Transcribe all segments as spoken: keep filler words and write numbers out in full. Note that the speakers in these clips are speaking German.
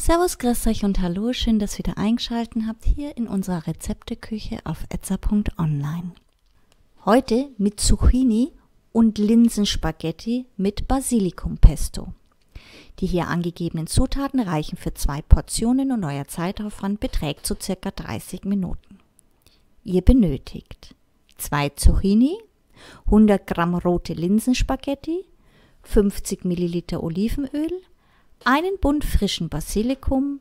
Servus, grüß euch und hallo, schön, dass ihr wieder eingeschaltet habt hier in unserer Rezepteküche auf ezza punkt online. Heute mit Zucchini und Linsenspaghetti mit Basilikumpesto. Die hier angegebenen Zutaten reichen für zwei Portionen und euer Zeitaufwand beträgt so circa dreißig Minuten. Ihr benötigt zwei Zucchini, hundert Gramm rote Linsenspaghetti, fünfzig Milliliter Olivenöl, einen Bund frischen Basilikum,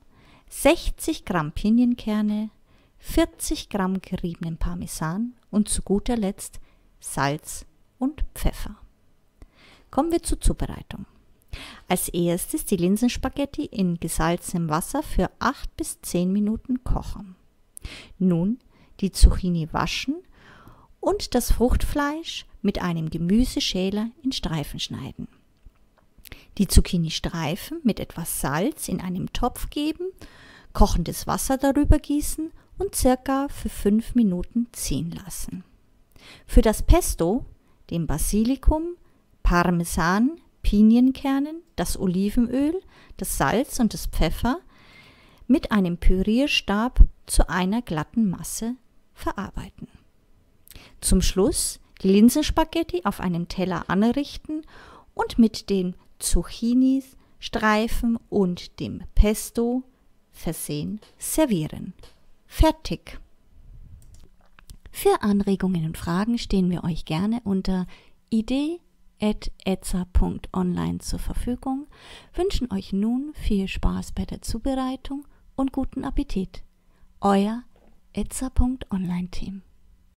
sechzig Gramm Pinienkerne, vierzig Gramm geriebenen Parmesan und zu guter Letzt Salz und Pfeffer. Kommen wir zur Zubereitung. Als erstes die Linsenspaghetti in gesalzenem Wasser für acht bis zehn Minuten kochen. Nun die Zucchini waschen und das Fruchtfleisch mit einem Gemüseschäler in Streifen schneiden. Die Zucchini-Streifen mit etwas Salz in einem Topf geben, kochendes Wasser darüber gießen und circa für fünf Minuten ziehen lassen. Für das Pesto, dem Basilikum, Parmesan, Pinienkernen, das Olivenöl, das Salz und das Pfeffer mit einem Pürierstab zu einer glatten Masse verarbeiten. Zum Schluss die Linsenspaghetti auf einem Teller anrichten und mit den Zucchini-Streifen und dem Pesto versehen servieren. Fertig! Für Anregungen und Fragen stehen wir euch gerne unter idee at ezza punkt online zur Verfügung, wünschen euch nun viel Spaß bei der Zubereitung und guten Appetit. Euer ezza punkt online Team.